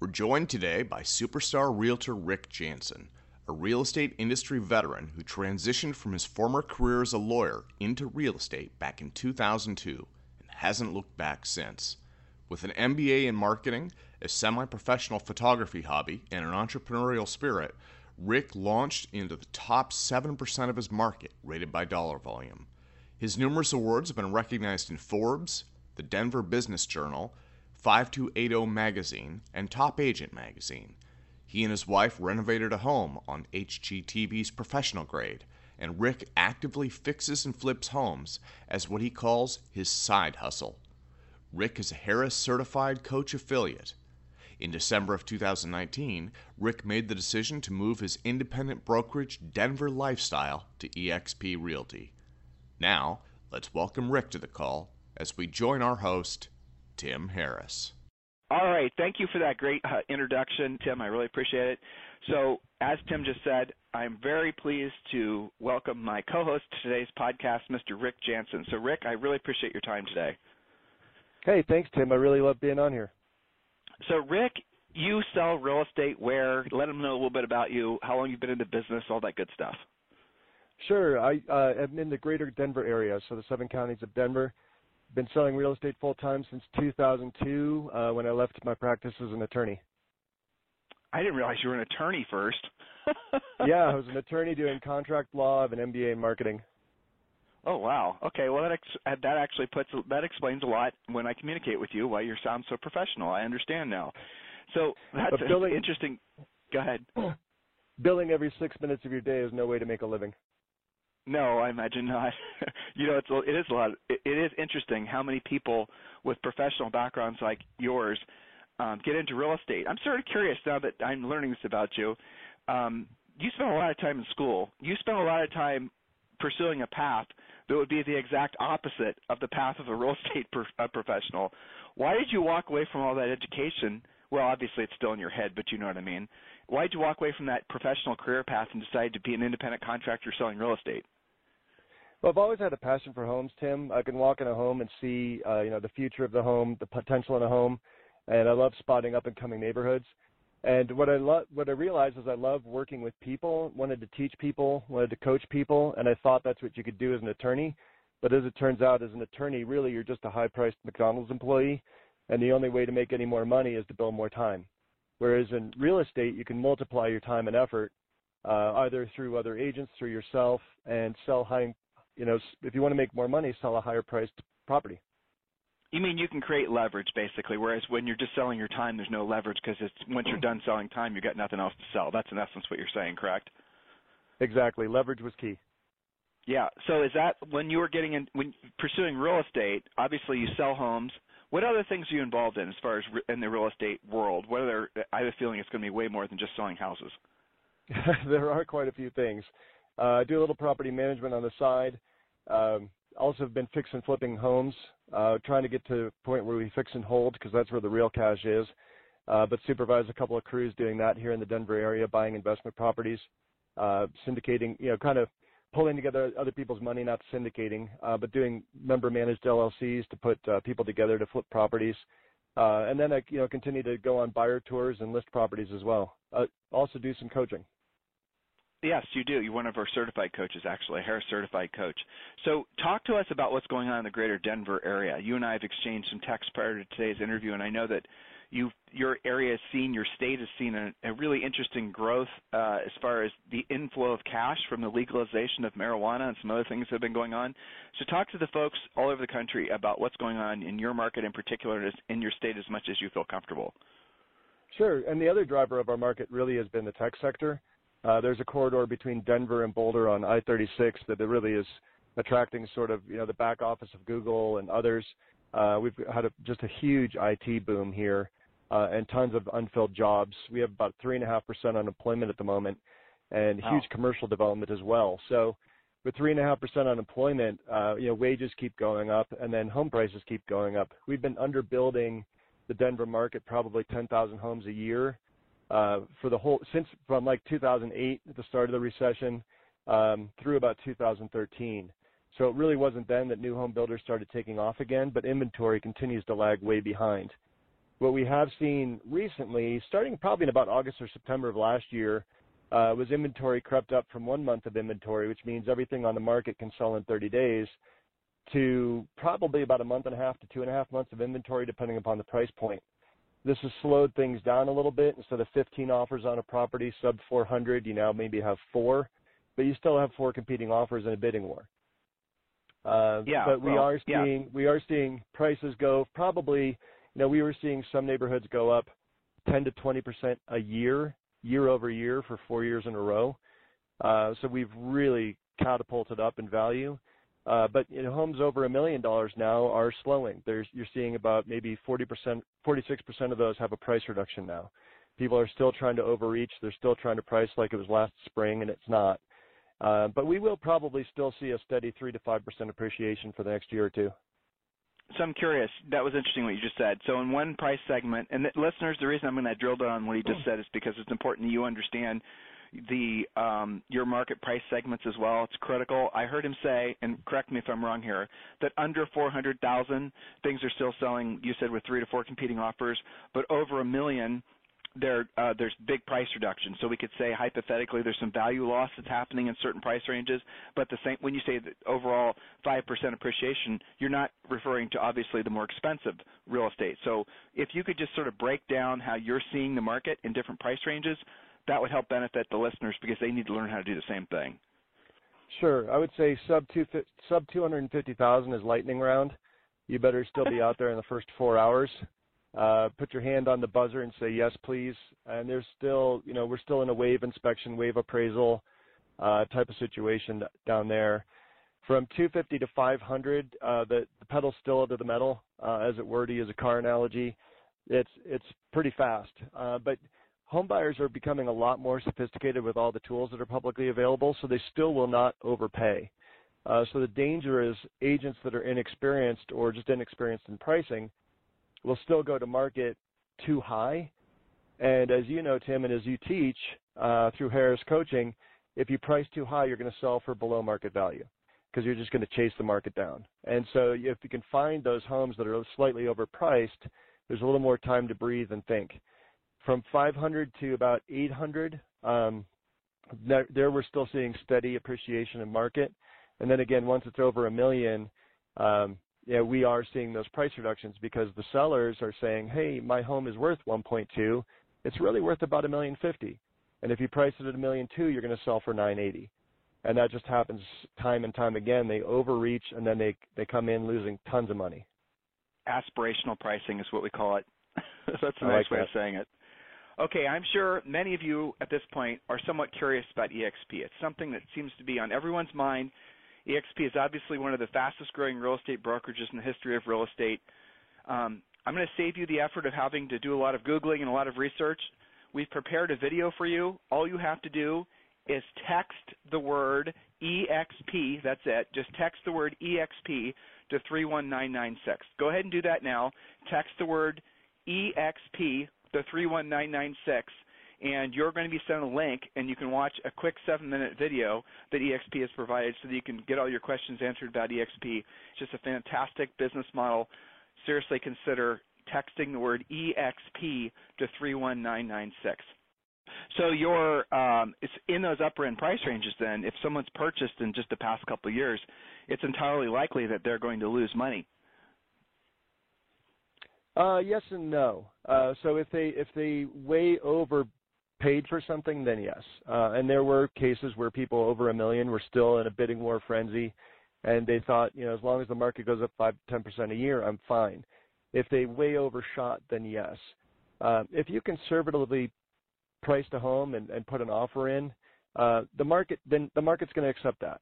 We're joined today by superstar realtor Rick Jansen, a real estate industry veteran who transitioned from his former career as a lawyer into real estate back in 2002 and hasn't looked back since. With an MBA in marketing, a semi-professional photography hobby, and an entrepreneurial spirit, Rick launched into the top 7% of his market, rated by dollar volume. His numerous awards have been recognized in Forbes, the Denver Business Journal, 5280 Magazine, and Top Agent Magazine. He and his wife renovated a home on HGTV's professional grade, and Rick actively fixes and flips homes as what he calls his side hustle. Rick is a Harris Certified Coach affiliate. In December of 2019, Rick made the decision to move his independent brokerage Denver Lifestyle to EXP Realty. Now, let's welcome Rick to the call as we join our host, Tim Harris. All right. Thank you for that great introduction, Tim. I really appreciate it. So, as Tim just said, I'm very pleased to welcome my co-host to today's podcast, Mr. Rick Jansen. So, Rick, I really appreciate your time today. Hey, thanks, Tim. I really love being on here. So, Rick, you sell real estate where? Let them know a little bit about you, how long you've been in the business, all that good stuff. Sure. I am in the greater Denver area, so the 7 counties of Denver. Been selling real estate full-time since 2002 when I left my practice as an attorney. I didn't realize you were an attorney first. Yeah, I was an attorney doing contract law of an MBA in marketing. Oh, wow. Okay, well, that explains a lot when I communicate with you, why you sound so professional. I understand now. So that's interesting. Go ahead. Billing every 6 minutes of your day is no way to make a living. No, I imagine not. You know, it is interesting how many people with professional backgrounds like yours get into real estate. I'm sort of curious now that I'm learning this about you. You spent a lot of time in school. You spent a lot of time pursuing a path that would be the exact opposite of the path of a real estate professional. Why did you walk away from all that education? Well, obviously it's still in your head, but you know what I mean. Why did you walk away from that professional career path and decide to be an independent contractor selling real estate? Well, I've always had a passion for homes, Tim. I can walk in a home and see, the future of the home, the potential in a home, and I love spotting up and coming neighborhoods. And what I realized is I love working with people, wanted to teach people, wanted to coach people, and I thought that's what you could do as an attorney. But as it turns out, as an attorney, really you're just a high-priced McDonald's employee, and the only way to make any more money is to bill more time. Whereas in real estate, you can multiply your time and effort either through other agents, through yourself, and sell high, if you want to make more money, sell a higher-priced property. You mean you can create leverage, basically, whereas when you're just selling your time, there's no leverage because once you're done selling time, you've got nothing else to sell. That's, in essence, what you're saying, correct? Exactly. Leverage was key. Yeah. So is that when you were pursuing real estate, obviously you sell homes. What other things are you involved in as far as in the real estate world? I have a feeling it's going to be way more than just selling houses. There are quite a few things. I do a little property management on the side. Also have been fixing and flipping homes, trying to get to a point where we fix and hold because that's where the real cash is, but supervise a couple of crews doing that here in the Denver area, buying investment properties, syndicating, kind of pulling together other people's money, not syndicating, but doing member-managed LLCs to put people together to flip properties. And then I continue to go on buyer tours and list properties as well. Also do some coaching. Yes, you do. You're one of our certified coaches, actually, a Harris certified coach. So talk to us about what's going on in the greater Denver area. You and I have exchanged some text prior to today's interview, and I know that your state has seen a really interesting growth as far as the inflow of cash from the legalization of marijuana and some other things that have been going on. So talk to the folks all over the country about what's going on in your market in particular and in your state as much as you feel comfortable. Sure, and the other driver of our market really has been the tech sector. There's a corridor between Denver and Boulder on I-36 that really is attracting sort of the back office of Google and others We've had just a huge IT boom here and tons of unfilled jobs. We have about 3.5% unemployment at the moment, and wow, huge commercial development as well. So with 3.5% unemployment, wages keep going up, and then home prices keep going up. We've been underbuilding the Denver market probably 10,000 homes a year from like 2008 at the start of the recession through about 2013. So it really wasn't then that new home builders started taking off again, but inventory continues to lag way behind. What we have seen recently, starting probably in about August or September of last year, was inventory crept up from 1 month of inventory, which means everything on the market can sell in 30 days, to probably about 1.5 months to 2.5 months of inventory, depending upon the price point. This has slowed things down a little bit. Instead of 15 offers on a property, sub 400, you now maybe have 4, but you still have 4 competing offers in a bidding war. But we are seeing prices go probably, we were seeing some neighborhoods go up 10 to 20% a year, year over year for 4 years in a row. So we've really catapulted up in value. But homes over $1 million now are slowing. You're seeing about maybe 40%, 46% of those have a price reduction now. People are still trying to overreach. They're still trying to price like it was last spring, and it's not. But we will probably still see a steady 3 to 5% appreciation for the next year or two. So I'm curious. That was interesting what you just said. So in one price segment, and listeners, the reason I'm going to drill down on what he just said is because it's important that you understand your market price segments as well. It's critical. I heard him say, and correct me if I'm wrong here, that under 400,000 things are still selling, you said, with 3 to 4 competing offers, but over $1 million, there's big price reduction. So we could say hypothetically there's some value loss that's happening in certain price ranges, but when you say that overall 5% appreciation, you're not referring to obviously the more expensive real estate. So if you could just sort of break down how you're seeing the market in different price ranges, that would help benefit the listeners because they need to learn how to do the same thing. Sure. I would say sub 250,000 is lightning round. You better still be out there in the first 4 hours. Put your hand on the buzzer and say yes, please. And there's still, we're still in a wave inspection, wave appraisal type of situation down there. From 250 to 500, the pedal's still to the metal, as it were, to use a car analogy. It's pretty fast, but home buyers are becoming a lot more sophisticated with all the tools that are publicly available, so they still will not overpay. So the danger is agents that are inexperienced or just inexperienced in pricing will still go to market too high. And as you know, Tim, and as you teach through Harris Coaching, if you price too high, you're going to sell for below market value because you're just going to chase the market down. And so if you can find those homes that are slightly overpriced, there's a little more time to breathe and think. From 500 to about 800, there we're still seeing steady appreciation in market. And then again, once it's over $1 million, we are seeing those price reductions because the sellers are saying, hey, my home is worth 1.2. It's really worth about $1,050,000. And if you price it at $1.2 million, you're going to sell for $980. And that just happens time and time again. They overreach, and then they come in losing tons of money. Aspirational pricing is what we call it. That's a nice way of saying it. Okay, I'm sure many of you at this point are somewhat curious about EXP. It's something that seems to be on everyone's mind. EXP is obviously one of the fastest growing real estate brokerages in the history of real estate. I'm going to save you the effort of having to do a lot of Googling and a lot of research. We've prepared a video for you. All you have to do is text the word EXP, that's it. Just text the word EXP to 31996. Go ahead and do that now. Text the word EXP to 31996, and you're going to be sent a link, and you can watch a quick 7-minute video that EXP has provided so that you can get all your questions answered about EXP. It's just a fantastic business model. Seriously consider texting the word EXP to 31996. So you're it's in those upper end price ranges then. If someone's purchased in just the past couple of years, it's entirely likely that they're going to lose money. Yes and no. So if they way overpaid for something, then yes. And there were cases where people over $1 million were still in a bidding war frenzy, and they thought, as long as the market goes up 5 to 10% a year, I'm fine. If they way overshot, then yes. If you conservatively priced a home and put an offer in, the market's going to accept that.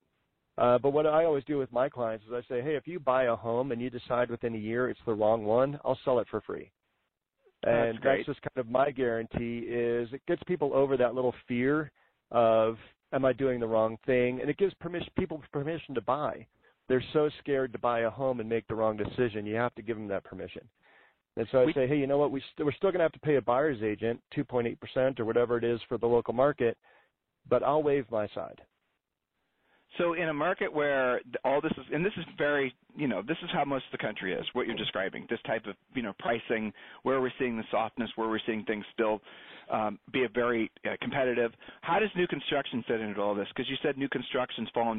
But what I always do with my clients is I say, hey, if you buy a home and you decide within a year it's the wrong one, I'll sell it for free. And that's just kind of my guarantee, is it gets people over that little fear of, am I doing the wrong thing? And it gives people permission to buy. They're so scared to buy a home and make the wrong decision. You have to give them that permission. And so I say, hey, you know what, we're still going to have to pay a buyer's agent 2.8% or whatever it is for the local market, but I'll waive my side. So in a market where all this is, and this is very, you know, this is how most of the country is, what you're describing, this type of, you know, pricing, where we're seeing the softness, where we're seeing things still be a very competitive. How does new construction fit into all this? Because you said new construction's fallen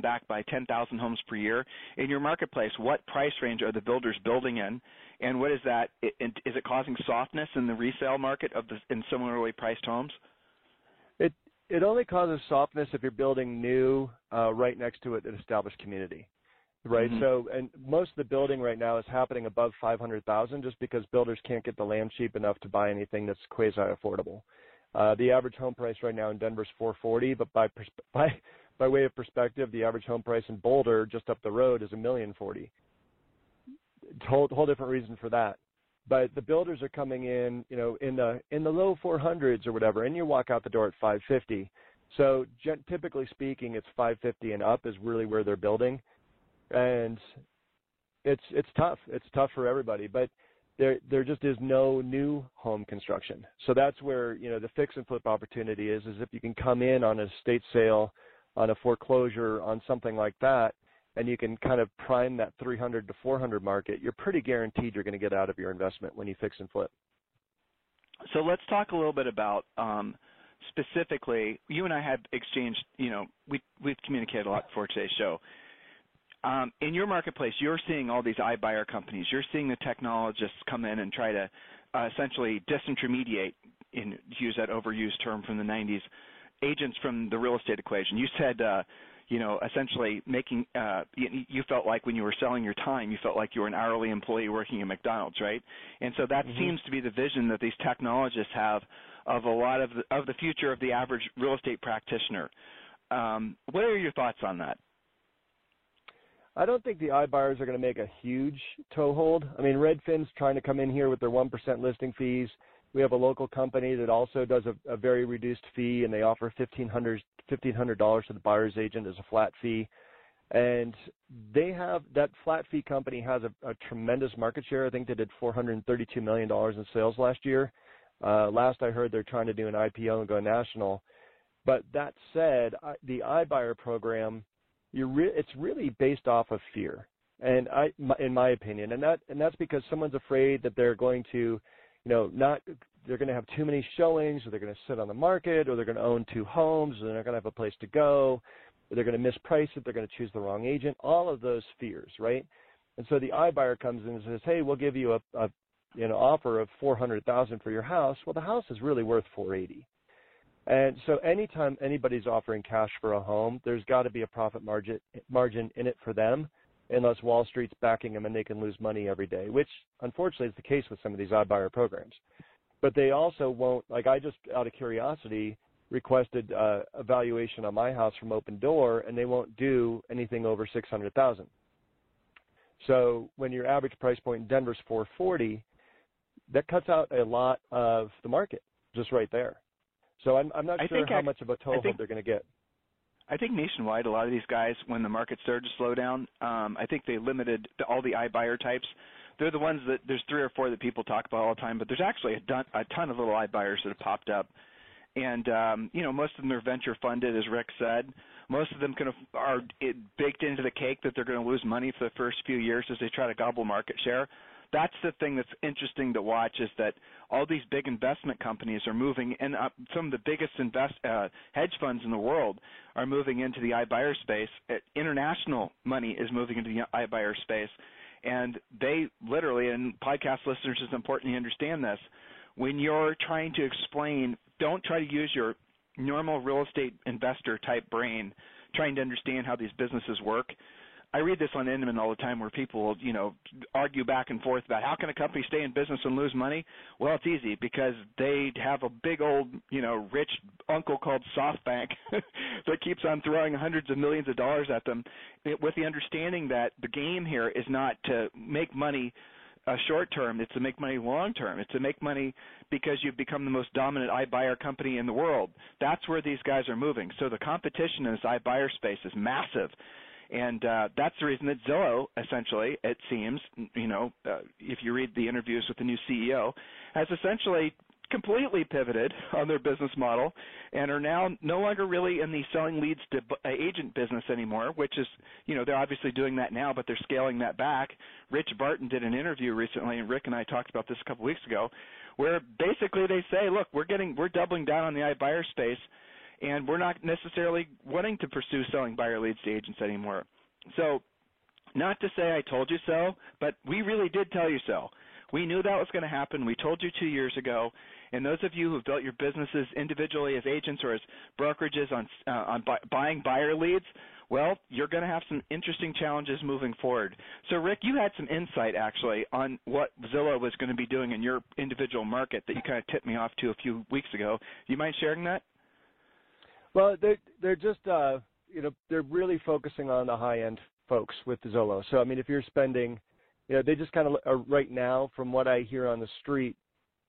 back by 10,000 homes per year. In your marketplace, what price range are the builders building in, and what is that? Is it causing softness in the resale market of the, in similarly priced homes? It only causes softness if you're building new right next to an established community, right? Mm-hmm. So, and most of the building right now is happening above 500,000 just because builders can't get the land cheap enough to buy anything that's quasi-affordable. The average home price right now in Denver is $440,000, but by way of perspective, the average home price in Boulder, just up the road, is $1,040,000. Whole different reason for that. But the builders are coming in, you know, in the low 400s or whatever, and you walk out the door at 550. So typically speaking, it's 550 and up is really where they're building, and it's tough. It's tough for everybody, but there just is no new home construction. So that's where, you know, the fix and flip opportunity is if you can come in on a estate sale, on a foreclosure, on something like that, and you can kind of prime that 300 to 400 market, you're pretty guaranteed you're going to get out of your investment when you fix and flip. So let's talk a little bit about specifically, you and I have exchanged, you know, we've communicated a lot before today's show. In your marketplace, you're seeing all these iBuyer companies. You're seeing the technologists come in and try to essentially disintermediate, and use that overused term from the 90s, agents from the real estate equation. You said you know, essentially making you felt like when you were selling your time, you felt like you were an hourly employee working at McDonald's, right? And so that mm-hmm. seems to be the vision that these technologists have of a lot of the future of the average real estate practitioner. What are your thoughts on that? I don't think the iBuyers are going to make a huge toehold. I mean, Redfin's trying to come in here with their 1% listing fees. We have a local company that also does a very reduced fee, and they offer $1,500 to the buyer's agent as a flat fee. And they have that flat fee company has a tremendous market share. I think they did $432 million in sales last year. Last I heard, they're trying to do an IPO and go national. But that said, the iBuyer program, it's really based off of fear, and in my opinion, and that's because someone's afraid that they're going to, you know, they're going to have too many showings, or they're going to sit on the market, or they're going to own two homes, or they're not going to have a place to go, or they're going to misprice it, they're going to choose the wrong agent, all of those fears, right? And so the iBuyer comes in and says, hey, we'll give you a you know, offer of $400,000 for your house. Well, the house is really worth $480,000. And so anytime anybody's offering cash for a home, there's got to be a profit margin in it for them, unless Wall Street's backing them and they can lose money every day, which unfortunately is the case with some of these iBuyer programs. But they also won't, like I just out of curiosity requested a valuation on my house from Open Door, and they won't do anything over $600,000. So when your average price point in Denver's $440,000, that cuts out a lot of the market just right there. So I'm not sure how much of a toehold they're going to get. I think nationwide, a lot of these guys, when the market started to slow down, I think they limited all the iBuyer types. They're the ones that there's three or four that people talk about all the time, but there's actually a ton of little iBuyers that have popped up. And, you know, most of them are venture funded, as Rick said. Most of them are baked into the cake that they're going to lose money for the first few years as they try to gobble market share. That's the thing that's interesting to watch, is that all these big investment companies are moving in. Some of the biggest hedge funds in the world are moving into the iBuyer space. International money is moving into the iBuyer space. And they literally, and podcast listeners, it's important you understand this, when you're trying to explain, don't try to use your normal real estate investor type brain trying to understand how these businesses work. I read this on Inman all the time where people, you know, argue back and forth about how can a company stay in business and lose money? Well, it's easy because they have a big old, you know, rich uncle called SoftBank that keeps on throwing hundreds of millions of dollars at them with the understanding that the game here is not to make money short term, it's to make money long term. It's to make money because you've become the most dominant iBuyer company in the world. That's where these guys are moving. So the competition in this iBuyer space is massive. And that's the reason that Zillow, essentially, it seems, you know, if you read the interviews with the new CEO, has essentially completely pivoted on their business model and are now no longer really in the selling leads to agent business anymore, which is, you know, they're obviously doing that now, but they're scaling that back. Rich Barton did an interview recently, and Rick and I talked about this a couple weeks ago, where basically they say, look, we're doubling down on the iBuyer space, and we're not necessarily wanting to pursue selling buyer leads to agents anymore. So not to say I told you so, but we really did tell you so. We knew that was going to happen. We told you 2 years ago. And those of you who have built your businesses individually as agents or as brokerages on buying buyer leads, well, you're going to have some interesting challenges moving forward. So, Rick, you had some insight, actually, on what Zillow was going to be doing in your individual market that you kind of tipped me off to a few weeks ago. Do you mind sharing that? Well, they're just, you know, they're really focusing on the high-end folks with Zillow. So, I mean, if you're spending, you know, they just kind of right now, from what I hear on the street,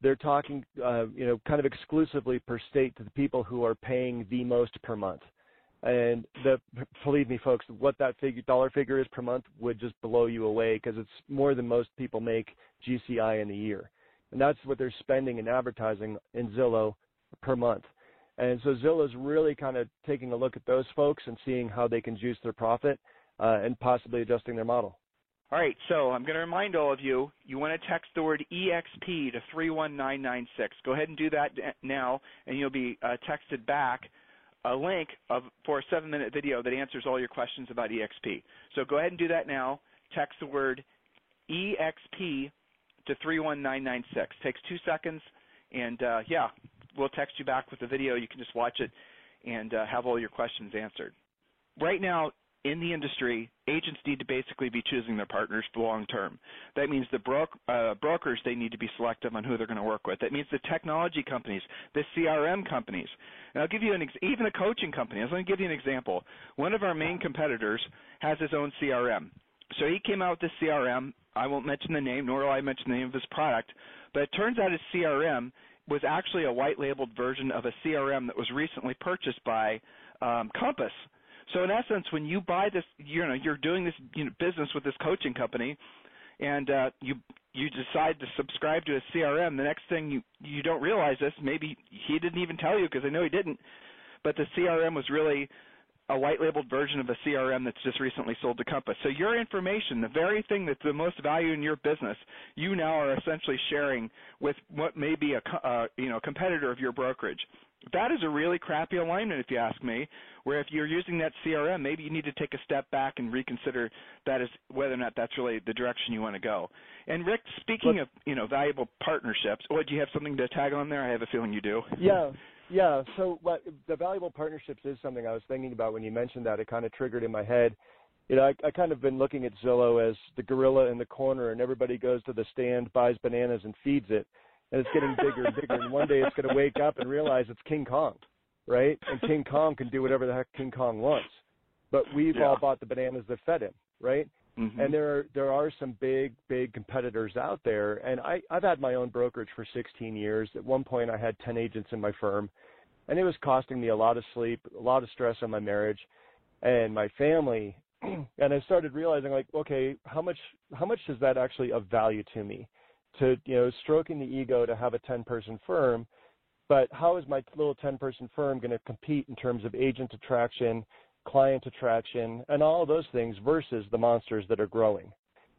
they're talking, you know, kind of exclusively per state to the people who are paying the most per month. And believe me, folks, what that dollar figure is per month would just blow you away because it's more than most people make GCI in a year. And that's what they're spending in advertising in Zillow per month. And so Zillow's really kind of taking a look at those folks and seeing how they can juice their profit and possibly adjusting their model. All right, so I'm going to remind all of you, you want to text the word EXP to 31996. Go ahead and do that now, and you'll be texted back a link for a 7-minute video that answers all your questions about EXP. So go ahead and do that now. Text the word EXP to 31996. Takes 2 seconds, and, yeah, we'll text you back with the video. You can just watch it and have all your questions answered. Right now, in the industry, agents need to basically be choosing their partners long term. That means the brokers, they need to be selective on who they're going to work with. That means the technology companies, the CRM companies. And I'll give you even a coaching company. I'm going to give you an example. One of our main competitors has his own CRM. So he came out with this CRM. I won't mention the name, nor will I mention the name of his product. But it turns out his CRM was actually a white-labeled version of a CRM that was recently purchased by Compass. So in essence, when you buy this, you know, you're doing this, you know, business with this coaching company, and you decide to subscribe to a CRM. The next thing you don't realize this. Maybe he didn't even tell you, because I know he didn't. But the CRM was really a white-labeled version of a CRM that's just recently sold to Compass. So your information, the very thing that's the most value in your business, you now are essentially sharing with what may be a competitor of your brokerage. That is a really crappy alignment, if you ask me, where if you're using that CRM, maybe you need to take a step back and reconsider that is whether or not that's really the direction you want to go. And, Rick, speaking of, you know, valuable partnerships, do you have something to tag on there? I have a feeling you do. Yeah. So the valuable partnerships is something I was thinking about when you mentioned that. It kind of triggered in my head. You know, I kind of been looking at Zillow as the gorilla in the corner, and everybody goes to the stand, buys bananas, and feeds it. And it's getting bigger and bigger, and one day it's going to wake up and realize it's King Kong, right? And King Kong can do whatever the heck King Kong wants. But we've all bought the bananas that fed him, right? Mm-hmm. And there are some big, big competitors out there. And I've had my own brokerage for 16 years. At one point I had 10 agents in my firm, and it was costing me a lot of sleep, a lot of stress on my marriage and my family. And I started realizing, like, okay, how much is that actually of value to me? To, you know, stroking the ego to have a 10-person firm, but how is my little 10-person firm going to compete in terms of agent attraction, client attraction, and all of those things versus the monsters that are growing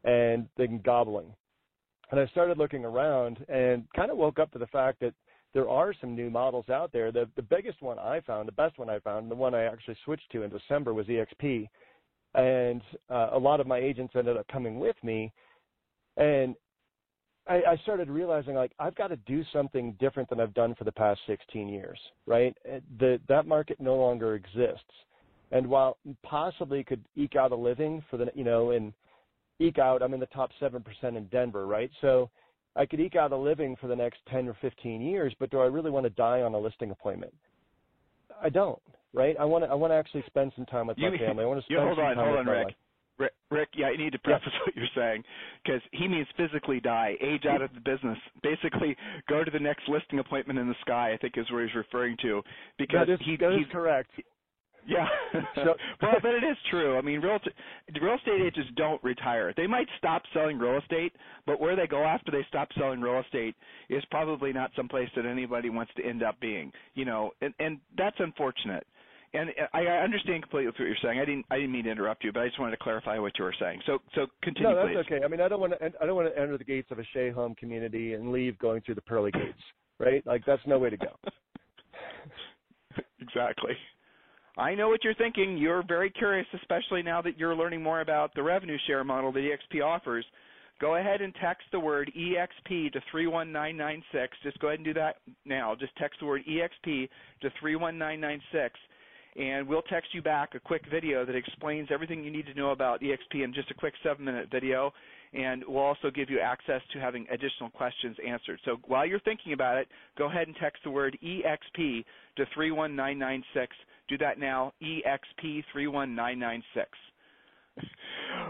and then gobbling? And I started looking around and kind of woke up to the fact that there are some new models out there. The biggest one I found, the best one I found, and the one I actually switched to in December was EXP. And a lot of my agents ended up coming with me, and I started realizing, like, I've got to do something different than I've done for the past 16 years, right? That market no longer exists. And while possibly could eke out a living for the, you know, and eke out, I'm in the top 7% in Denver, right? So I could eke out a living for the next 10 or 15 years, but do I really want to die on a listing appointment? I don't, right? I want to actually spend some time with my family. I want to spend some time with my life. Rick, yeah, I need to preface what you're saying, because he means physically die, age out of the business, basically go to the next listing appointment in the sky, I think is what he's referring to. Because that is correct. Yeah. So, well, but it is true. I mean, real estate agents don't retire. They might stop selling real estate, but where they go after they stop selling real estate is probably not someplace that anybody wants to end up being, you know, and that's unfortunate. And I understand completely what you're saying. I didn't mean to interrupt you, but I just wanted to clarify what you were saying. So continue, please. No, that's okay. I mean, I don't want to enter the gates of a Shea Home community and leave going through the pearly gates, right? Like, that's no way to go. Exactly. I know what you're thinking. You're very curious, especially now that you're learning more about the revenue share model that EXP offers. Go ahead and text the word EXP to 31996. Just go ahead and do that now. Just text the word EXP to 31996. And we'll text you back a quick video that explains everything you need to know about EXP in just a quick 7-minute video. And we'll also give you access to having additional questions answered. So while you're thinking about it, go ahead and text the word EXP to 31996. Do that now, EXP 31996.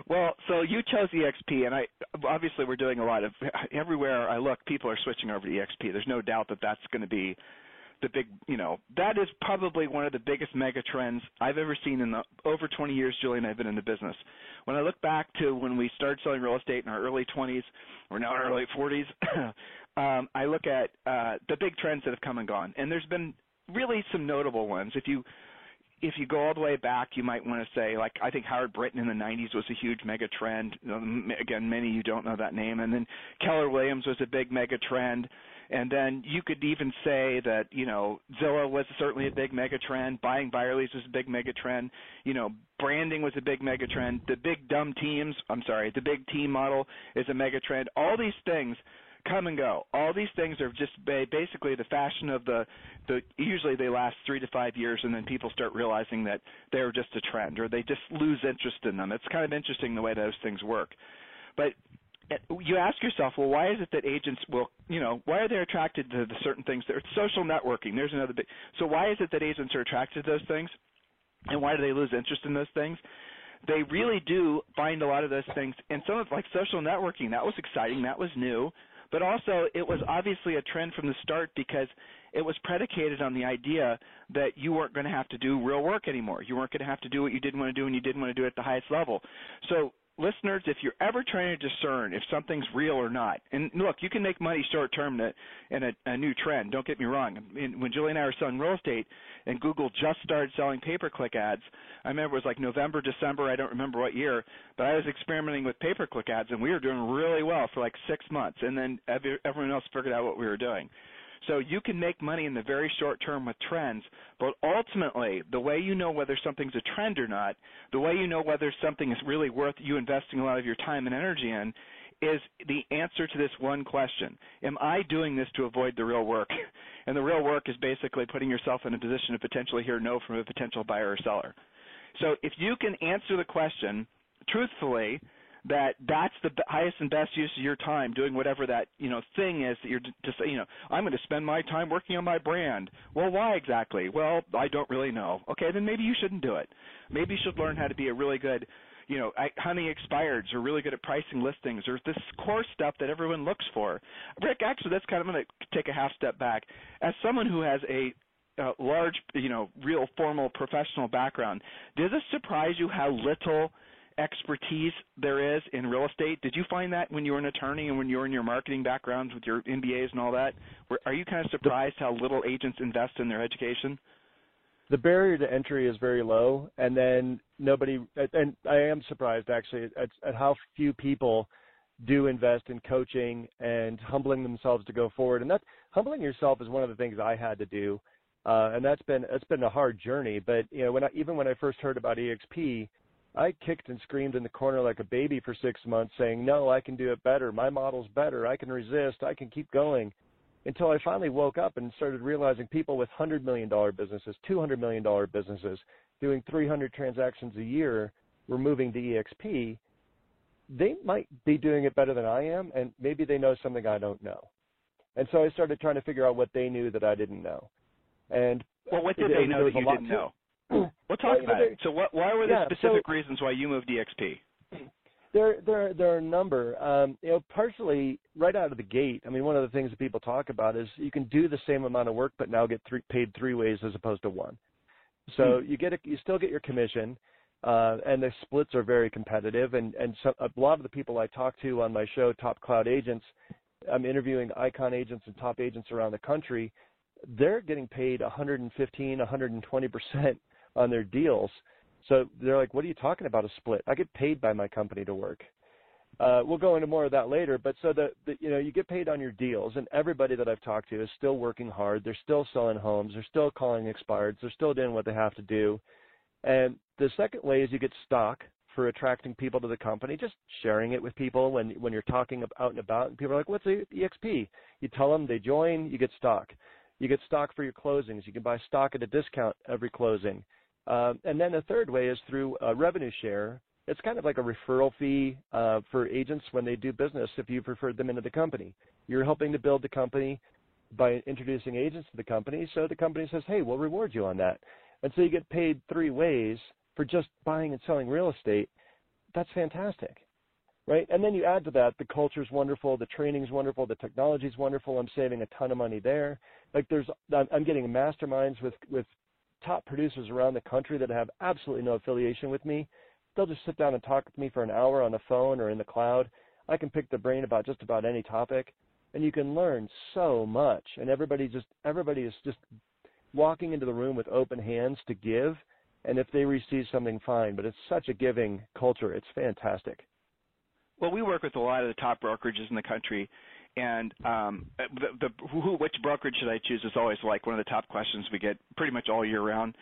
Well, so you chose EXP, and obviously we're doing a lot of – everywhere I look, people are switching over to EXP. There's no doubt that that's going to be – the big, you know, that is probably one of the biggest mega trends I've ever seen in the over 20 years Julie and I've been in the business. When I look back to when we started selling real estate in our early 20s, we're now in our late 40s, I look at the big trends that have come and gone. And there's been really some notable ones. If you go all the way back, you might want to say, like, I think Howard Britton in the 90s was a huge mega trend. Again, many of you don't know that name. And then Keller Williams was a big mega trend. And then you could even say that, you know, Zillow was certainly a big mega trend. Buying buyer leads was a big mega trend. You know, branding was a big mega trend. The big team model is a mega trend. All these things come and go. All these things are just basically the fashion of the usually they last 3 to 5 years, and then people start realizing that they're just a trend or they just lose interest in them. It's kind of interesting the way those things work. But you ask yourself, well, why is it that agents will, you know, why are they attracted to the certain things? There's social networking. There's another big. So why is it that agents are attracted to those things, and why do they lose interest in those things? They really do find a lot of those things. And some of, like, social networking, that was exciting. That was new. But also it was obviously a trend from the start because it was predicated on the idea that you weren't going to have to do real work anymore. You weren't going to have to do what you didn't want to do, and you didn't want to do it at the highest level. So listeners, if you're ever trying to discern if something's real or not, and look, you can make money short term in a new trend. Don't get me wrong. When Julie and I were selling real estate and Google just started selling pay-per-click ads, I remember it was like November, December, I don't remember what year, but I was experimenting with pay-per-click ads, and we were doing really well for like 6 months, and then everyone else figured out what we were doing. So you can make money in the very short term with trends, but ultimately the way you know whether something's a trend or not, the way you know whether something is really worth you investing a lot of your time and energy in, is the answer to this one question. Am I doing this to avoid the real work? And the real work is basically putting yourself in a position to potentially hear no from a potential buyer or seller. So if you can answer the question truthfully, that's the highest and best use of your time doing whatever that, you know, thing is that you're just, you know, I'm going to spend my time working on my brand. Well, why exactly? Well, I don't really know. Okay, then maybe you shouldn't do it. Maybe you should learn how to be a really good, you know, honey expireds, or really good at pricing listings, or this core stuff that everyone looks for. Rick, actually, that's kind of, I'm going to take a half step back. As someone who has a large, you know, real formal professional background, does it surprise you how little expertise there is in real estate? Did you find that when you were an attorney and when you were in your marketing backgrounds with your MBAs and all that? Are you kind of surprised how little agents invest in their education? The barrier to entry is very low, and then nobody – and I am surprised actually at how few people do invest in coaching and humbling themselves to go forward. And that humbling yourself is one of the things I had to do, and that's been a hard journey. But, you know, even when I first heard about EXP, I kicked and screamed in the corner like a baby for 6 months saying, no, I can do it better. My model's better. I can resist. I can keep going. until I finally woke up and started realizing people with $100 million businesses, $200 million businesses, doing 300 transactions a year were moving to EXP. They might be doing it better than I am, and maybe they know something I don't know. And so I started trying to figure out what they knew that I didn't know. And well, what did they know that you didn't know? We'll talk about it. So why were the specific reasons why you moved to EXP? There are a number. Partially right out of the gate, I mean, one of the things that people talk about is you can do the same amount of work but now get paid three ways as opposed to one. So you still get your commission, and the splits are very competitive. And so a lot of the people I talk to on my show, Top Cloud Agents, I'm interviewing icon agents and top agents around the country. They're getting paid 115, 120% on their deals. So they're like, what are you talking about a split? I get paid by my company to work. We'll go into more of that later. But so you get paid on your deals, and everybody that I've talked to is still working hard. They're still selling homes. They're still calling expireds. They're still doing what they have to do. And the second way is you get stock for attracting people to the company, just sharing it with people when you're talking out and about. And people are like, what's EXP? You tell them, they join, you get stock. You get stock for your closings. You can buy stock at a discount every closing. And then the third way is through a revenue share. It's kind of like a referral fee for agents when they do business if you've referred them into the company. You're helping to build the company by introducing agents to the company, so the company says, hey, we'll reward you on that. And so you get paid three ways for just buying and selling real estate. That's fantastic, right? And then you add to that the culture's wonderful, the training's wonderful, the technology's wonderful. I'm saving a ton of money there. Like I'm getting masterminds with top producers around the country that have absolutely no affiliation with me. They'll just sit down and talk with me for an hour on the phone or in the cloud. I can pick their brain about just about any topic, and you can learn so much. And everybody is just walking into the room with open hands to give, and if they receive something, fine. But it's such a giving culture. It's fantastic. Well, we work with a lot of the top brokerages in the country, and which brokerage should I choose is always like one of the top questions we get pretty much all year round.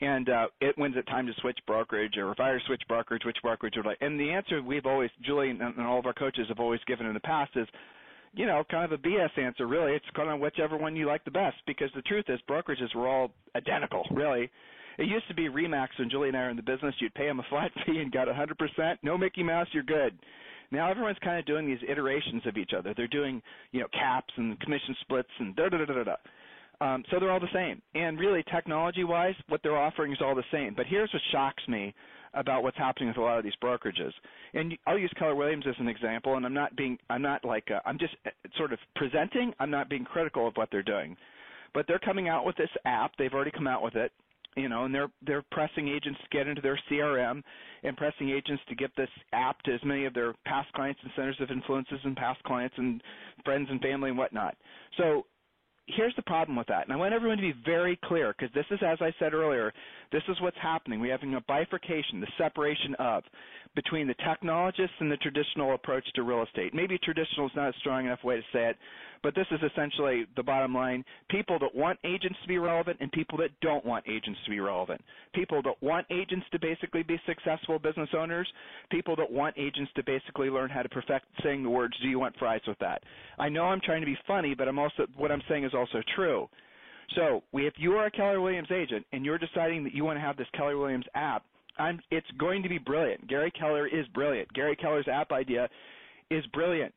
And when's it time to switch brokerage, or if I were to switch brokerage, which brokerage would I? And the answer we've always, Julie and all of our coaches have always given in the past is, kind of a BS answer, really. It's kind of whichever one you like the best, because the truth is brokerages were all identical, really. It used to be REMAX when Julie and I were in the business. You'd pay them a flat fee and got 100%. No Mickey Mouse, you're good. Now everyone's kind of doing these iterations of each other. They're doing, caps and commission splits and da-da-da-da-da. So they're all the same. And really, technology-wise, what they're offering is all the same. But here's what shocks me about what's happening with a lot of these brokerages. And I'll use Keller Williams as an example, and I'm just sort of presenting. I'm not being critical of what they're doing. But they're coming out with this app. They've already come out with it. And they're pressing agents to get into their CRM and pressing agents to get this app to as many of their past clients and centers of influences and past clients and friends and family and whatnot. So here's the problem with that. And I want everyone to be very clear, because this is, as I said earlier, this is what's happening. We're having a bifurcation, the separation between the technologists and the traditional approach to real estate. Maybe traditional is not a strong enough way to say it, but this is essentially the bottom line. People that want agents to be relevant and people that don't want agents to be relevant. People that want agents to basically be successful business owners. People that want agents to basically learn how to perfect saying the words, do you want fries with that? I know I'm trying to be funny, but what I'm saying is also true. So if you are a Keller Williams agent and you're deciding that you want to have this Keller Williams app, it's going to be brilliant. Gary Keller is brilliant. Gary Keller's app idea is brilliant.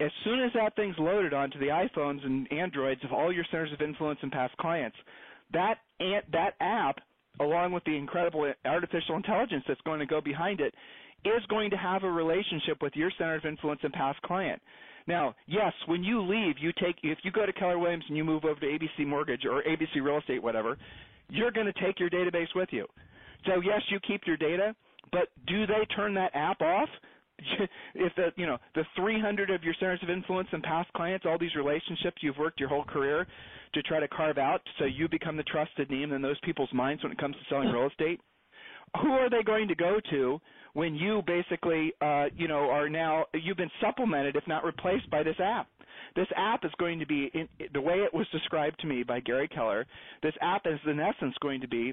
As soon as that thing's loaded onto the iPhones and Androids of all your centers of influence and past clients, that app, along with the incredible artificial intelligence that's going to go behind it, is going to have a relationship with your center of influence and past client. Now, yes, when you leave, if you go to Keller Williams and you move over to ABC Mortgage or ABC Real Estate, whatever, you're going to take your database with you. So yes, you keep your data, but do they turn that app off? If the 300 of your centers of influence and past clients, all these relationships you've worked your whole career to try to carve out so you become the trusted name in those people's minds when it comes to selling real estate, who are they going to go to when you basically, you've been supplemented, if not replaced, by this app? This app is going to be, the way it was described to me by Gary Keller, this app is in essence going to be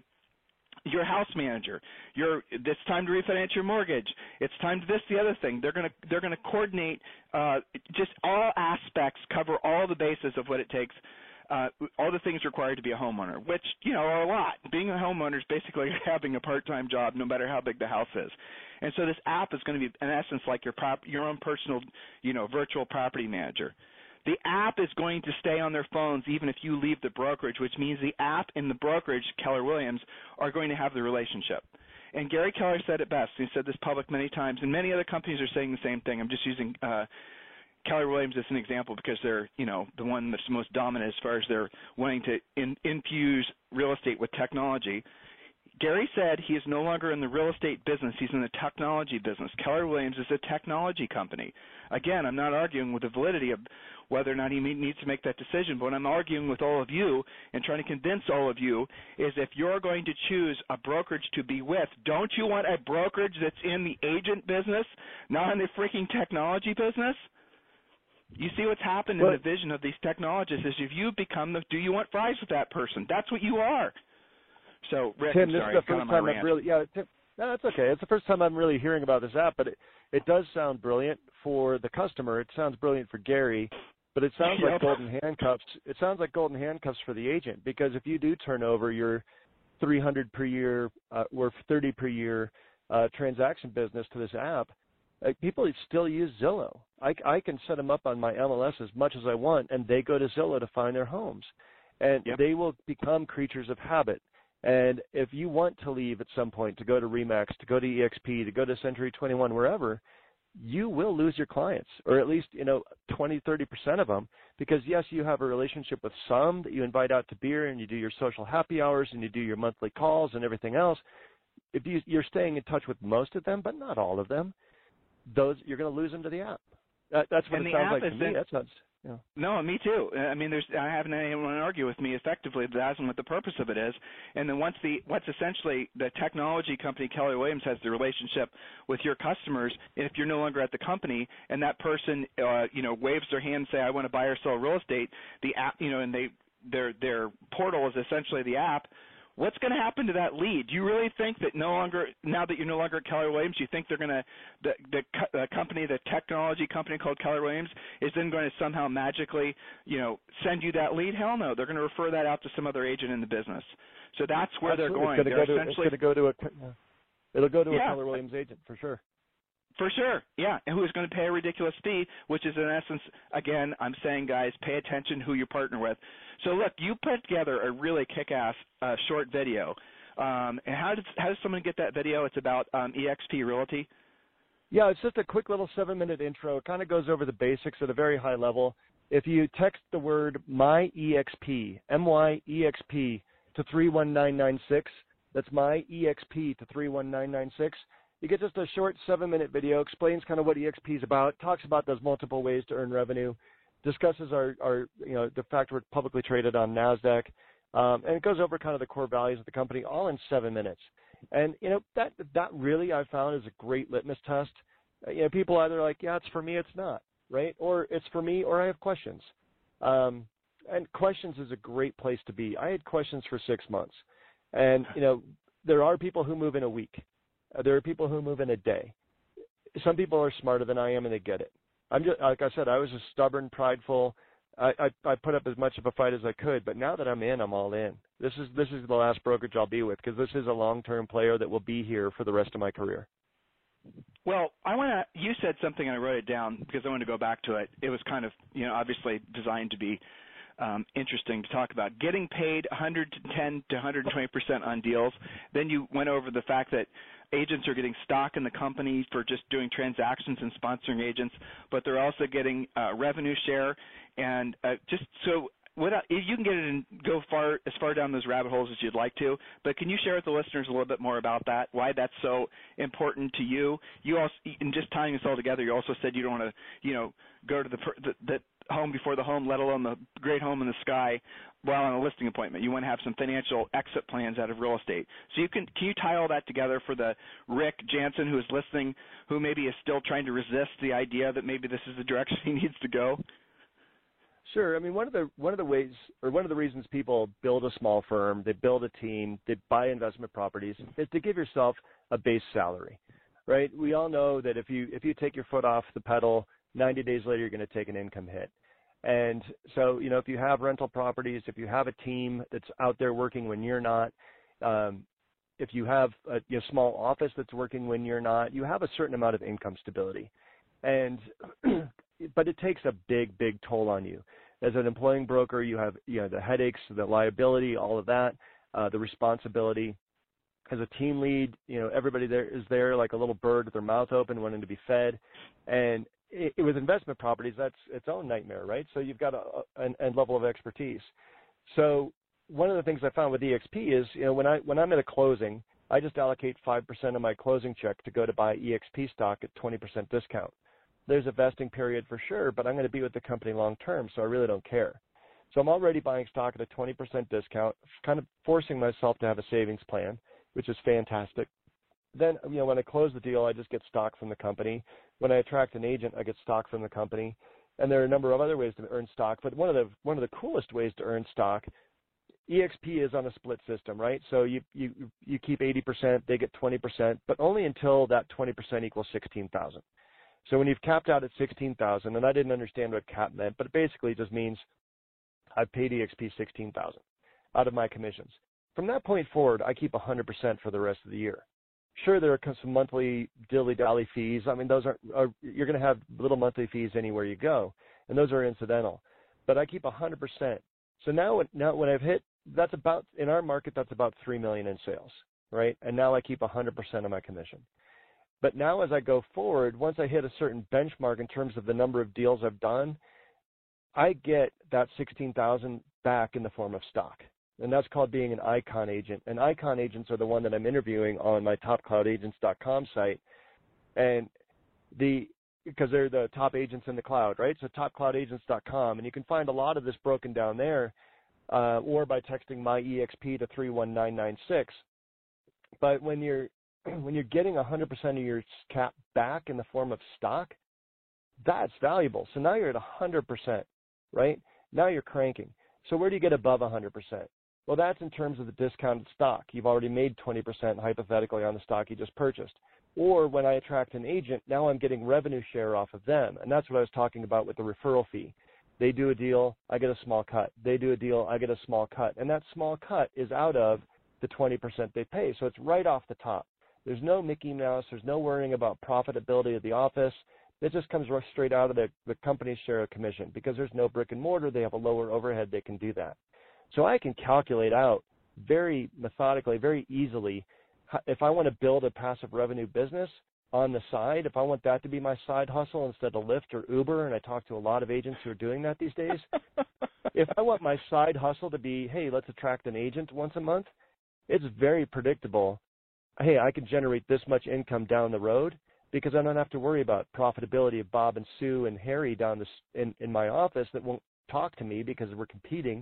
your house manager, it's time to refinance your mortgage, it's time to this, the other thing. They're gonna coordinate just all aspects, cover all the bases of what it takes, all the things required to be a homeowner, which, you know, are a lot. Being a homeowner is basically having a part-time job, no matter how big the house is. And so this app is going to be, in essence, like your own personal, you know, virtual property manager. The app is going to stay on their phones even if you leave the brokerage, which means the app and the brokerage, Keller Williams, are going to have the relationship. And Gary Keller said it best. He said this public many times, and many other companies are saying the same thing. I'm just using Keller Williams as an example because they're, you know, the one that's most dominant as far as they're wanting to infuse real estate with technology. Gary said he is no longer in the real estate business. He's in the technology business. Keller Williams is a technology company. Again, I'm not arguing with the validity of whether or not he needs to make that decision, but what I'm arguing with all of you and trying to convince all of you is if you're going to choose a brokerage to be with, don't you want a brokerage that's in the agent business, not in the freaking technology business? You see what's happened in the vision of these technologists is if you become the do you want fries with that person? That's what you are. So, Rick, Tim, this is the first time I've really, Tim, no, that's okay. It's the first time I'm really hearing about this app, but it does sound brilliant for the customer. It sounds brilliant for Gary, but it sounds like golden handcuffs. It sounds like golden handcuffs for the agent because if you do turn over your $300 per year or $30 per year transaction business to this app, people still use Zillow. I can set them up on my MLS as much as I want, and they go to Zillow to find their homes, and they will become creatures of habit. And if you want to leave at some point to go to REMAX, to go to EXP, to go to Century 21, wherever, you will lose your clients, or at least, you know, 20, 30% of them, because, yes, you have a relationship with some that you invite out to beer and you do your social happy hours and you do your monthly calls and everything else. If you're staying in touch with most of them, but not all of them, those you're going to lose them to the app. That's what it sounds like to me. That sounds... Yeah. No, me too. I mean, I haven't had anyone argue with me effectively that that's what the purpose of it is. And then once essentially the technology company, Keller Williams, has the relationship with your customers, and if you're no longer at the company and that person, you know, waves their hand and say, I want to buy or sell real estate, the app, you know, and their portal is essentially the app. What's going to happen to that lead? Do you really think that now that you're no longer at Keller Williams, you think they're going to the company, the technology company called Keller Williams, is then going to somehow magically, you know, send you that lead? Hell no. They're going to refer that out to some other agent in the business. So that's where they're going. It'll go to a Keller Williams agent for sure. For sure, yeah, and who is going to pay a ridiculous fee, which is in essence, again, I'm saying, guys, pay attention who you partner with. So look, you put together a really kick-ass short video. And how does someone get that video? It's about EXP Realty. Yeah, it's just a quick little 7-minute intro. It kind of goes over the basics at a very high level. If you text the word MYEXP, M-Y-E-X-P, to 31996, that's MYEXP to 31996, you get just a short 7-minute video, explains kind of what EXP is about, talks about those multiple ways to earn revenue, discusses our you know, the fact we're publicly traded on NASDAQ, and it goes over kind of the core values of the company, all in 7 minutes. And you know that really I found is a great litmus test. You know, people either are like, yeah, it's for me, it's not, right? Or it's for me, or I have questions. And questions is a great place to be. I had questions for 6 months, and you know there are people who move in a week. There are people who move in a day. Some people are smarter than I am, and they get it. I'm just, like I said, I was just stubborn, prideful. I put up as much of a fight as I could, but now that I'm in, I'm all in. This is the last brokerage I'll be with because this is a long-term player that will be here for the rest of my career. Well, you said something, and I wrote it down because I wanted to go back to it. It was kind of, you know, obviously designed to be interesting to talk about. Getting paid 110 to 120% on deals. Then you went over the fact that agents are getting stock in the company for just doing transactions and sponsoring agents, but they're also getting revenue share. And just so if you can get it and go as far down those rabbit holes as you'd like to, but can you share with the listeners a little bit more about that, why that's so important to you? You also, in just tying this all together, you also said you don't want to, you know, go to the home before the home, let alone the great home in the sky while on a listing appointment. You want to have some financial exit plans out of real estate. So can you tie all that together for the Rick Jansen who is listening, who maybe is still trying to resist the idea that maybe this is the direction he needs to go? Sure. I mean, one of the ways, or one of the reasons people build a small firm, they build a team, they buy investment properties, is to give yourself a base salary, right? We all know that if you take your foot off the pedal, 90 days later you're going to take an income hit. And so, you know, if you have rental properties, if you have a team that's out there working when you're not, if you have a small office that's working when you're not, you have a certain amount of income stability. And but it takes a big, big toll on you. As an employing broker, you have the headaches, the liability, all of that, the responsibility. As a team lead, everybody there is there like a little bird with their mouth open, wanting to be fed. And with investment properties, that's its own nightmare, right? So you've got a level of expertise. So one of the things I found with EXP is, when I'm at a closing, I just allocate 5% of my closing check to go to buy EXP stock at 20% discount. There's a vesting period for sure, but I'm going to be with the company long term, so I really don't care. So I'm already buying stock at a 20% discount, kind of forcing myself to have a savings plan, which is fantastic. Then, when I close the deal, I just get stock from the company. When I attract an agent, I get stock from the company. And there are a number of other ways to earn stock, but one of the coolest ways to earn stock, EXP is on a split system, right? So you keep 80%, they get 20%, but only until that 20% equals 16,000. So when you've capped out at 16,000, and I didn't understand what cap meant, but it basically just means I paid EXP 16,000 out of my commissions. From that point forward, I keep 100% for the rest of the year. Sure, there are some monthly dilly-dally fees. I mean, those are you're going to have little monthly fees anywhere you go, and those are incidental. But I keep 100%. So now when I've hit, that's about, in our market, that's about $3 million in sales, right? And now I keep 100% of my commission. But now as I go forward, once I hit a certain benchmark in terms of the number of deals I've done, I get that 16,000 back in the form of stock. And that's called being an icon agent. And icon agents are the one that I'm interviewing on my topcloudagents.com site. And because they're the top agents in the cloud, right? So topcloudagents.com. And you can find a lot of this broken down there or by texting my EXP to 31996. But when you're getting 100% of your cap back in the form of stock, that's valuable. So now you're at 100%, right? Now you're cranking. So where do you get above 100%? Well, that's in terms of the discounted stock. You've already made 20% hypothetically on the stock you just purchased. Or when I attract an agent, now I'm getting revenue share off of them. And that's what I was talking about with the referral fee. They do a deal, I get a small cut. They do a deal, I get a small cut. And that small cut is out of the 20% they pay. So it's right off the top. There's no Mickey Mouse. There's no worrying about profitability of the office. It just comes right straight out of the company's share of commission because there's no brick and mortar. They have a lower overhead. They can do that. So I can calculate out very methodically, very easily, if I want to build a passive revenue business on the side, if I want that to be my side hustle instead of Lyft or Uber, and I talk to a lot of agents who are doing that these days, if I want my side hustle to be, hey, let's attract an agent once a month, it's very predictable. Hey, I can generate this much income down the road because I don't have to worry about profitability of Bob and Sue and Harry down in my office that won't talk to me because we're competing.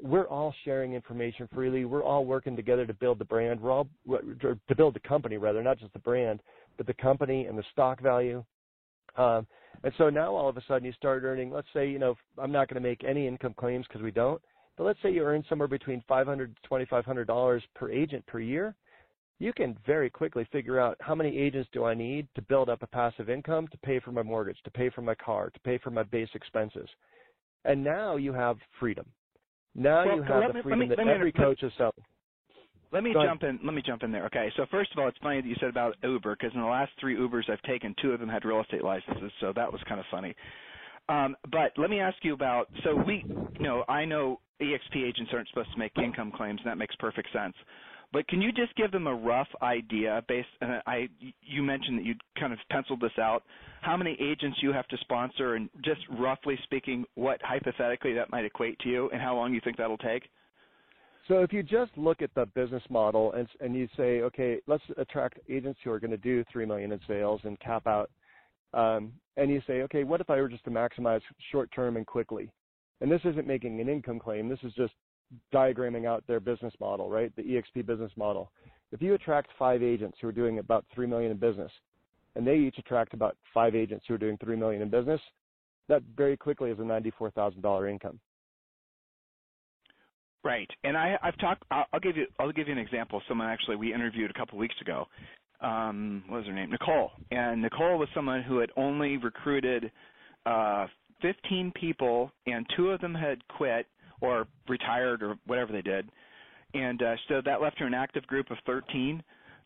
We're all sharing information freely. We're all working together to build the brand. We're all to build the company, rather, not just the brand, but the company and the stock value. And so now all of a sudden you start earning, let's say, I'm not going to make any income claims because we don't, but let's say you earn somewhere between $500 to $2,500 per agent per year. You can very quickly figure out how many agents do I need to build up a passive income to pay for my mortgage, to pay for my car, to pay for my base expenses. And now you have freedom. Now you have the freedom that every coach is selling. Let me jump in there. Okay, so first of all, it's funny that you said about Uber because in the last 3 Ubers I've taken, 2 of them had real estate licenses, so that was kind of funny. But let me ask you about, I know EXP agents aren't supposed to make income claims, and that makes perfect sense. But can you just give them a rough idea based – and you mentioned that you kind of penciled this out. How many agents you have to sponsor and just roughly speaking what hypothetically that might equate to you and how long you think that will take? So if you just look at the business model and you say, okay, let's attract agents who are going to do $3 million in sales and cap out, and you say, okay, what if I were just to maximize short-term and quickly? And this isn't making an income claim. This is just diagramming out their business model, right? The EXP business model. If you attract 5 agents who are doing about $3 million in business, and they each attract about 5 agents who are doing $3 million in business, that very quickly is a $94,000 income. Right, and I've talked. I'll give you an example. Someone actually we interviewed a couple of weeks ago. What was her name? Nicole. And Nicole was someone who had only recruited 15 people, and 2 of them had quit or retired or whatever they did. And so that left her an active group of 13.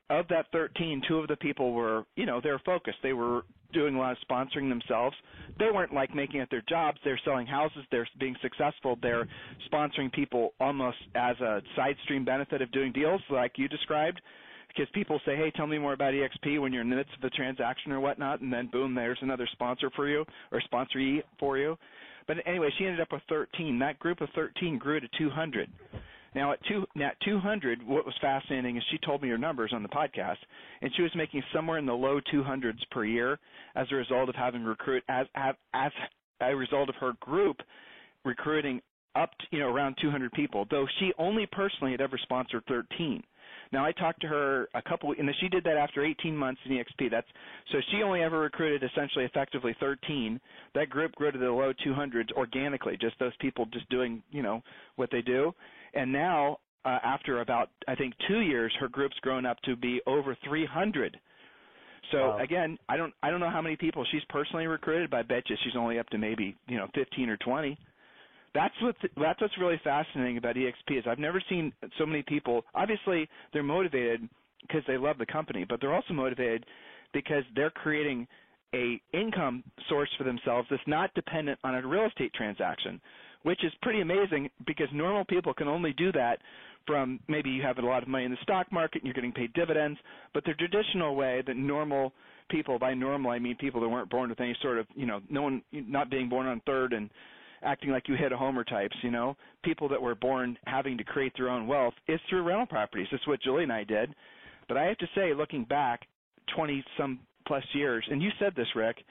Of that 13, 2 of the people were, they were focused. They were doing a lot of sponsoring themselves. They weren't like making it their jobs. They're selling houses. They're being successful. They're sponsoring people almost as a side stream benefit of doing deals like you described. Because people say, hey, tell me more about EXP when you're in the midst of a transaction or whatnot, and then, boom, there's another sponsor for you or sponsoree for you. But anyway, she ended up with 13. That group of 13 grew to 200. Now, at 200, what was fascinating is she told me her numbers on the podcast, and she was making somewhere in the low 200s per year as a result of having as a result of her group recruiting up to, around 200 people, though she only personally had ever sponsored 13. Now, I talked to her a couple – and she did that after 18 months in EXP. So she only ever recruited essentially effectively 13. That group grew to the low 200s organically, just those people just doing, what they do. And now after about, I think, 2 years, her group's grown up to be over 300. So, again, I don't know how many people she's personally recruited, but I bet you she's only up to maybe, 15 or 20. That's what's really fascinating about EXP is I've never seen so many people. Obviously, they're motivated because they love the company, but they're also motivated because they're creating an income source for themselves that's not dependent on a real estate transaction, which is pretty amazing because normal people can only do that from maybe you have a lot of money in the stock market and you're getting paid dividends, but the traditional way that normal people, by normal I mean people that weren't born with any sort of, not being born on third and acting like you hit a homer types, people that were born having to create their own wealth is through rental properties. That's what Julie and I did. But I have to say, looking back 20-some plus years, and you said this, Rick,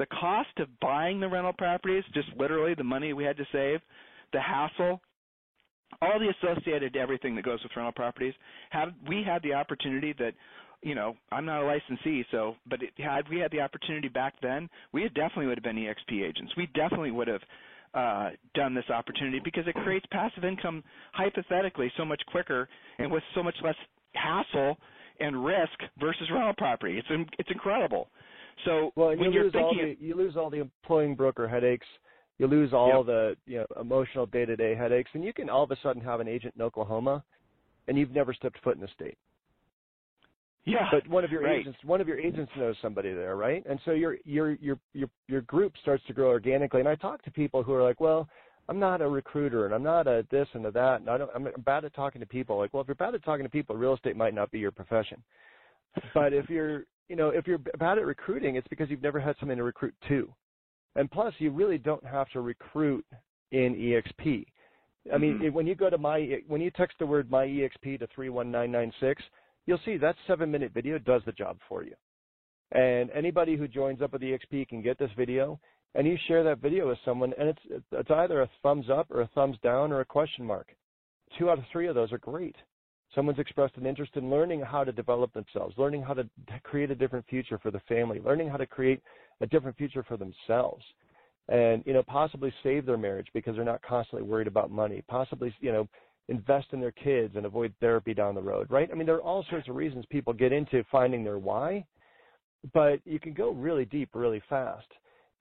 the cost of buying the rental properties, just literally the money we had to save, the hassle, all the associated everything that goes with rental properties, we had the opportunity that I'm not a licensee, but had we had the opportunity back then, we definitely would have been EXP agents. We definitely would have done this opportunity because it creates passive income hypothetically so much quicker and with so much less hassle and risk versus rental property. It's incredible. So when you're thinking, you lose all the employing broker headaches, you lose all the emotional day-to-day headaches, and you can all of a sudden have an agent in Oklahoma, and you've never stepped foot in the state. Yeah, but one of your agents knows somebody there, right? And so your group starts to grow organically. And I talk to people who are like, well, I'm not a recruiter, and I'm not a this and a that, and I'm bad at talking to people. Like, well, if you're bad at talking to people, real estate might not be your profession. But if you're bad at recruiting, it's because you've never had something to recruit to. And plus, you really don't have to recruit in EXP. I mean, when you go to when you text the word my EXP to 31996. You'll see that 7-minute video does the job for you. And anybody who joins up with EXP can get this video, and you share that video with someone, and it's either a thumbs up or a thumbs down or a question mark. 2 out of 3 of those are great. Someone's expressed an interest in learning how to develop themselves, learning how to create a different future for the family, learning how to create a different future for themselves, and possibly save their marriage because they're not constantly worried about money, possibly invest in their kids and avoid therapy down the road, right? I mean, there are all sorts of reasons people get into finding their why, but you can go really deep really fast.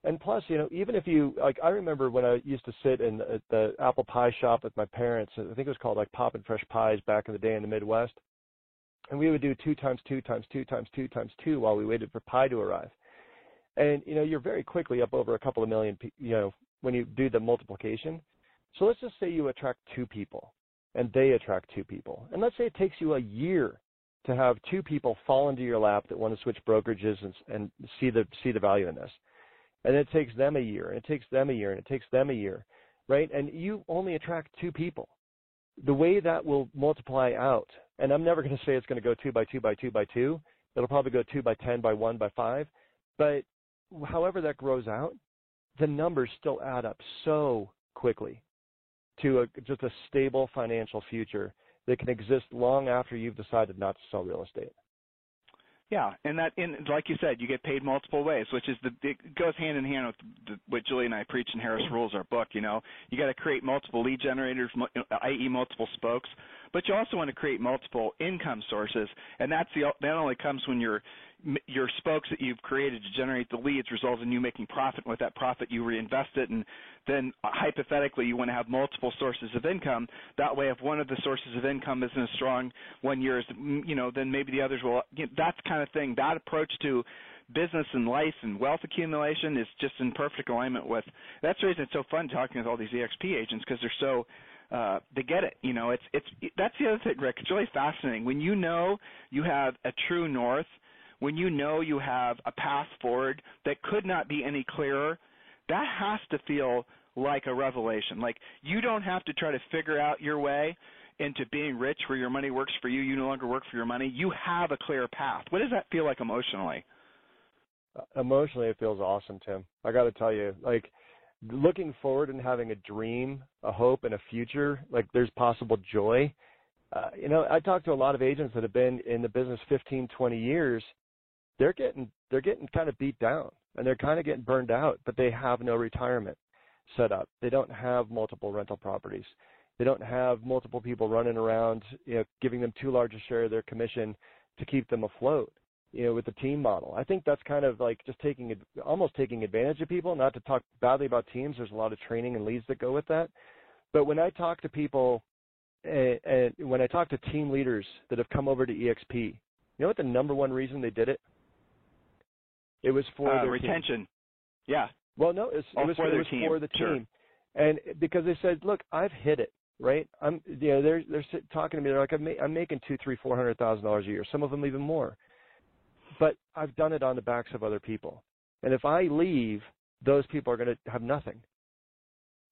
And plus, even if you, like I remember when I used to sit in the apple pie shop with my parents, I think it was called like Pop and Fresh Pies back in the day in the Midwest, and we would do 2 times 2 times 2 times 2 times 2 times 2 while we waited for pie to arrive. And, you're very quickly up over a couple of million, when you do the multiplication. So let's just say you attract 2 people. And they attract 2 people. And let's say it takes you a year to have 2 people fall into your lap that want to switch brokerages and see the value in this. And it takes them a year, and it takes them a year, and it takes them a year, right? And you only attract 2 people. The way that will multiply out, and I'm never going to say it's going to go 2 by 2 by 2 by 2. It'll probably go 2 by 10 by 1 by 5. But however that grows out, the numbers still add up so quickly to just a stable financial future that can exist long after you've decided not to sell real estate. Yeah, and that, and like you said, you get paid multiple ways, which is it goes hand in hand with what Julie and I preach in Harris Rules, our book. You know, you got to create multiple lead generators, i.e., multiple spokes, but you also want to create multiple income sources, and that only comes when your spokes that you've created to generate the leads results in you making profit. And with that profit, you reinvest it, and then hypothetically, you want to have multiple sources of income. That way, if one of the sources of income isn't as strong one year as then maybe the others will. You know, that's kind of thing. That approach to business and life and wealth accumulation is just in perfect alignment with. That's the reason it's so fun talking with all these EXP agents, because they're so. They get it, That's the other thing, Rick. It's really fascinating when you know you have a true north, when you know you have a path forward that could not be any clearer. That has to feel like a revelation. Like you don't have to try to figure out your way into being rich, where your money works for you. You no longer work for your money. You have a clear path. What does that feel like emotionally? Emotionally, it feels awesome, Tim. I got to tell you, like. Looking forward and having a dream, a hope, and a future, like there's possible joy. I talk to a lot of agents that have been in the business 15, 20 years. They're getting kind of beat down, and they're kind of getting burned out, but they have no retirement set up. They don't have multiple rental properties. They don't have multiple people running around, giving them too large a share of their commission to keep them afloat. With the team model. I think that's kind of like just almost taking advantage of people, not to talk badly about teams. There's a lot of training and leads that go with that. But when I talk to people and when I talk to team leaders that have come over to EXP, you know what the number one reason they did it? It was for their retention. Team. Yeah. Well, no, it was for the team. Sure. And because they said, look, I've hit it. Right. They're talking to me. They're like, I'm making $200,000, $300,000, $400,000 a year. Some of them even more. But I've done it on the backs of other people. And if I leave, those people are going to have nothing.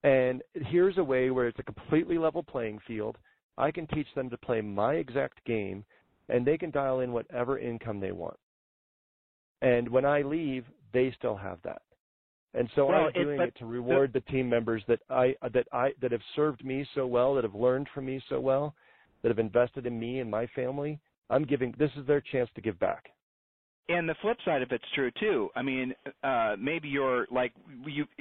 And here's a way where it's a completely level playing field. I can teach them to play my exact game, and they can dial in whatever income they want. And when I leave, they still have that. And so I'm doing it to reward the team members that have served me so well, that have learned from me so well, that have invested in me and my family. This is their chance to give back. And the flip side of it's true, too. I mean, maybe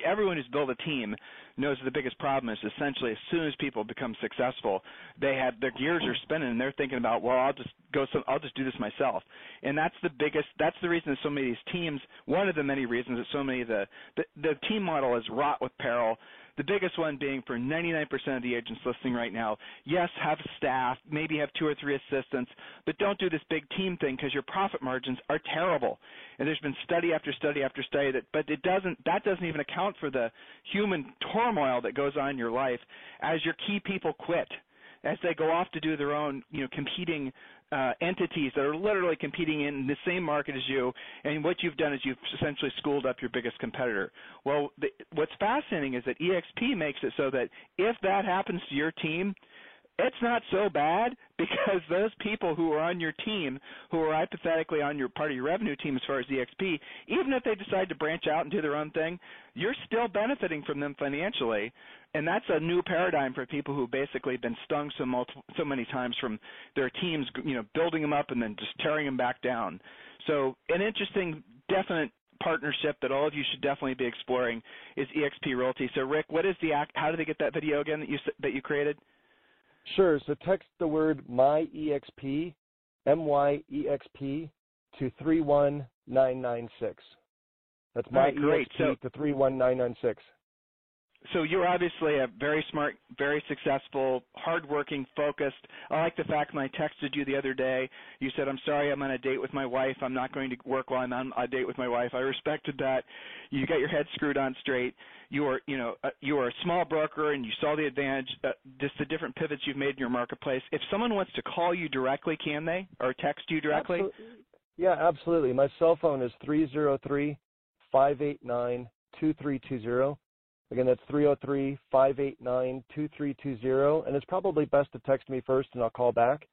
everyone who's built a team knows the biggest problem is essentially as soon as people become successful, their gears are spinning and they're thinking about, I'll just do this myself. And that's the reason that so many of these teams, one of the many reasons that so many of the team model is wrought with peril. The biggest one being for 99% of the agents listening right now, yes, have staff, maybe have 2 or 3 assistants, but don't do this big team thing because your profit margins are terrible. And there's been study after study after study that doesn't even account for the human turmoil that goes on in your life as your key people quit, as they go off to do their own, competing entities that are literally competing in the same market as you, and what you've done is you've essentially schooled up your biggest competitor. Well, what's fascinating is that EXP makes it so that if that happens to your team, it's not so bad because those people who are on your team, who are hypothetically on your part of your revenue team as far as EXP, even if they decide to branch out and do their own thing, you're still benefiting from them financially. And that's a new paradigm for people who basically been stung so many times from their teams, building them up and then just tearing them back down. So an interesting, definite partnership that all of you should definitely be exploring is EXP Realty. So Rick, how do they get that video again that you created? Sure. So text the word MYEXP, M-Y-E-X-P, to 31996. That's MYEXP to 31996. So you're obviously a very smart, very successful, hardworking, focused. I like the fact when I texted you the other day, you said, I'm sorry, I'm on a date with my wife. I'm not going to work while I'm on a date with my wife. I respected that. You got your head screwed on straight. You are a small broker, and you saw the advantage, just the different pivots you've made in your marketplace. If someone wants to call you directly, can they, or text you directly? Absolutely. Yeah, absolutely. My cell phone is 303-589-2320. Again, that's 303-589-2320, and it's probably best to text me first, and I'll call back.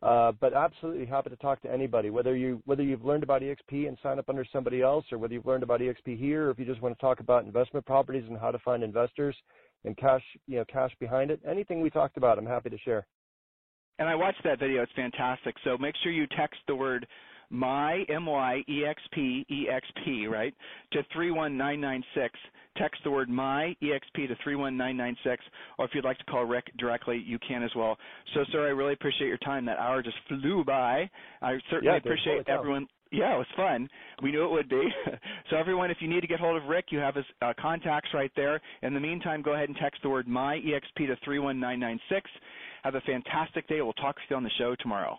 But absolutely happy to talk to anybody, whether you've learned about EXP and sign up under somebody else, or whether you've learned about EXP here, or if you just want to talk about investment properties and how to find investors and cash behind it. Anything we talked about, I'm happy to share. And I watched that video. It's fantastic. So make sure you text the word my M-Y-E-X-P, right, to 31996. Text the word my EXP to 31996, or if you'd like to call Rick directly, you can as well. So, sir, I really appreciate your time. That hour just flew by. I certainly appreciate everyone. Yeah, it was fun. We knew it would be. So, everyone, if you need to get hold of Rick, you have his contacts right there. In the meantime, go ahead and text the word my EXP to 31996. Have a fantastic day. We'll talk to you on the show tomorrow.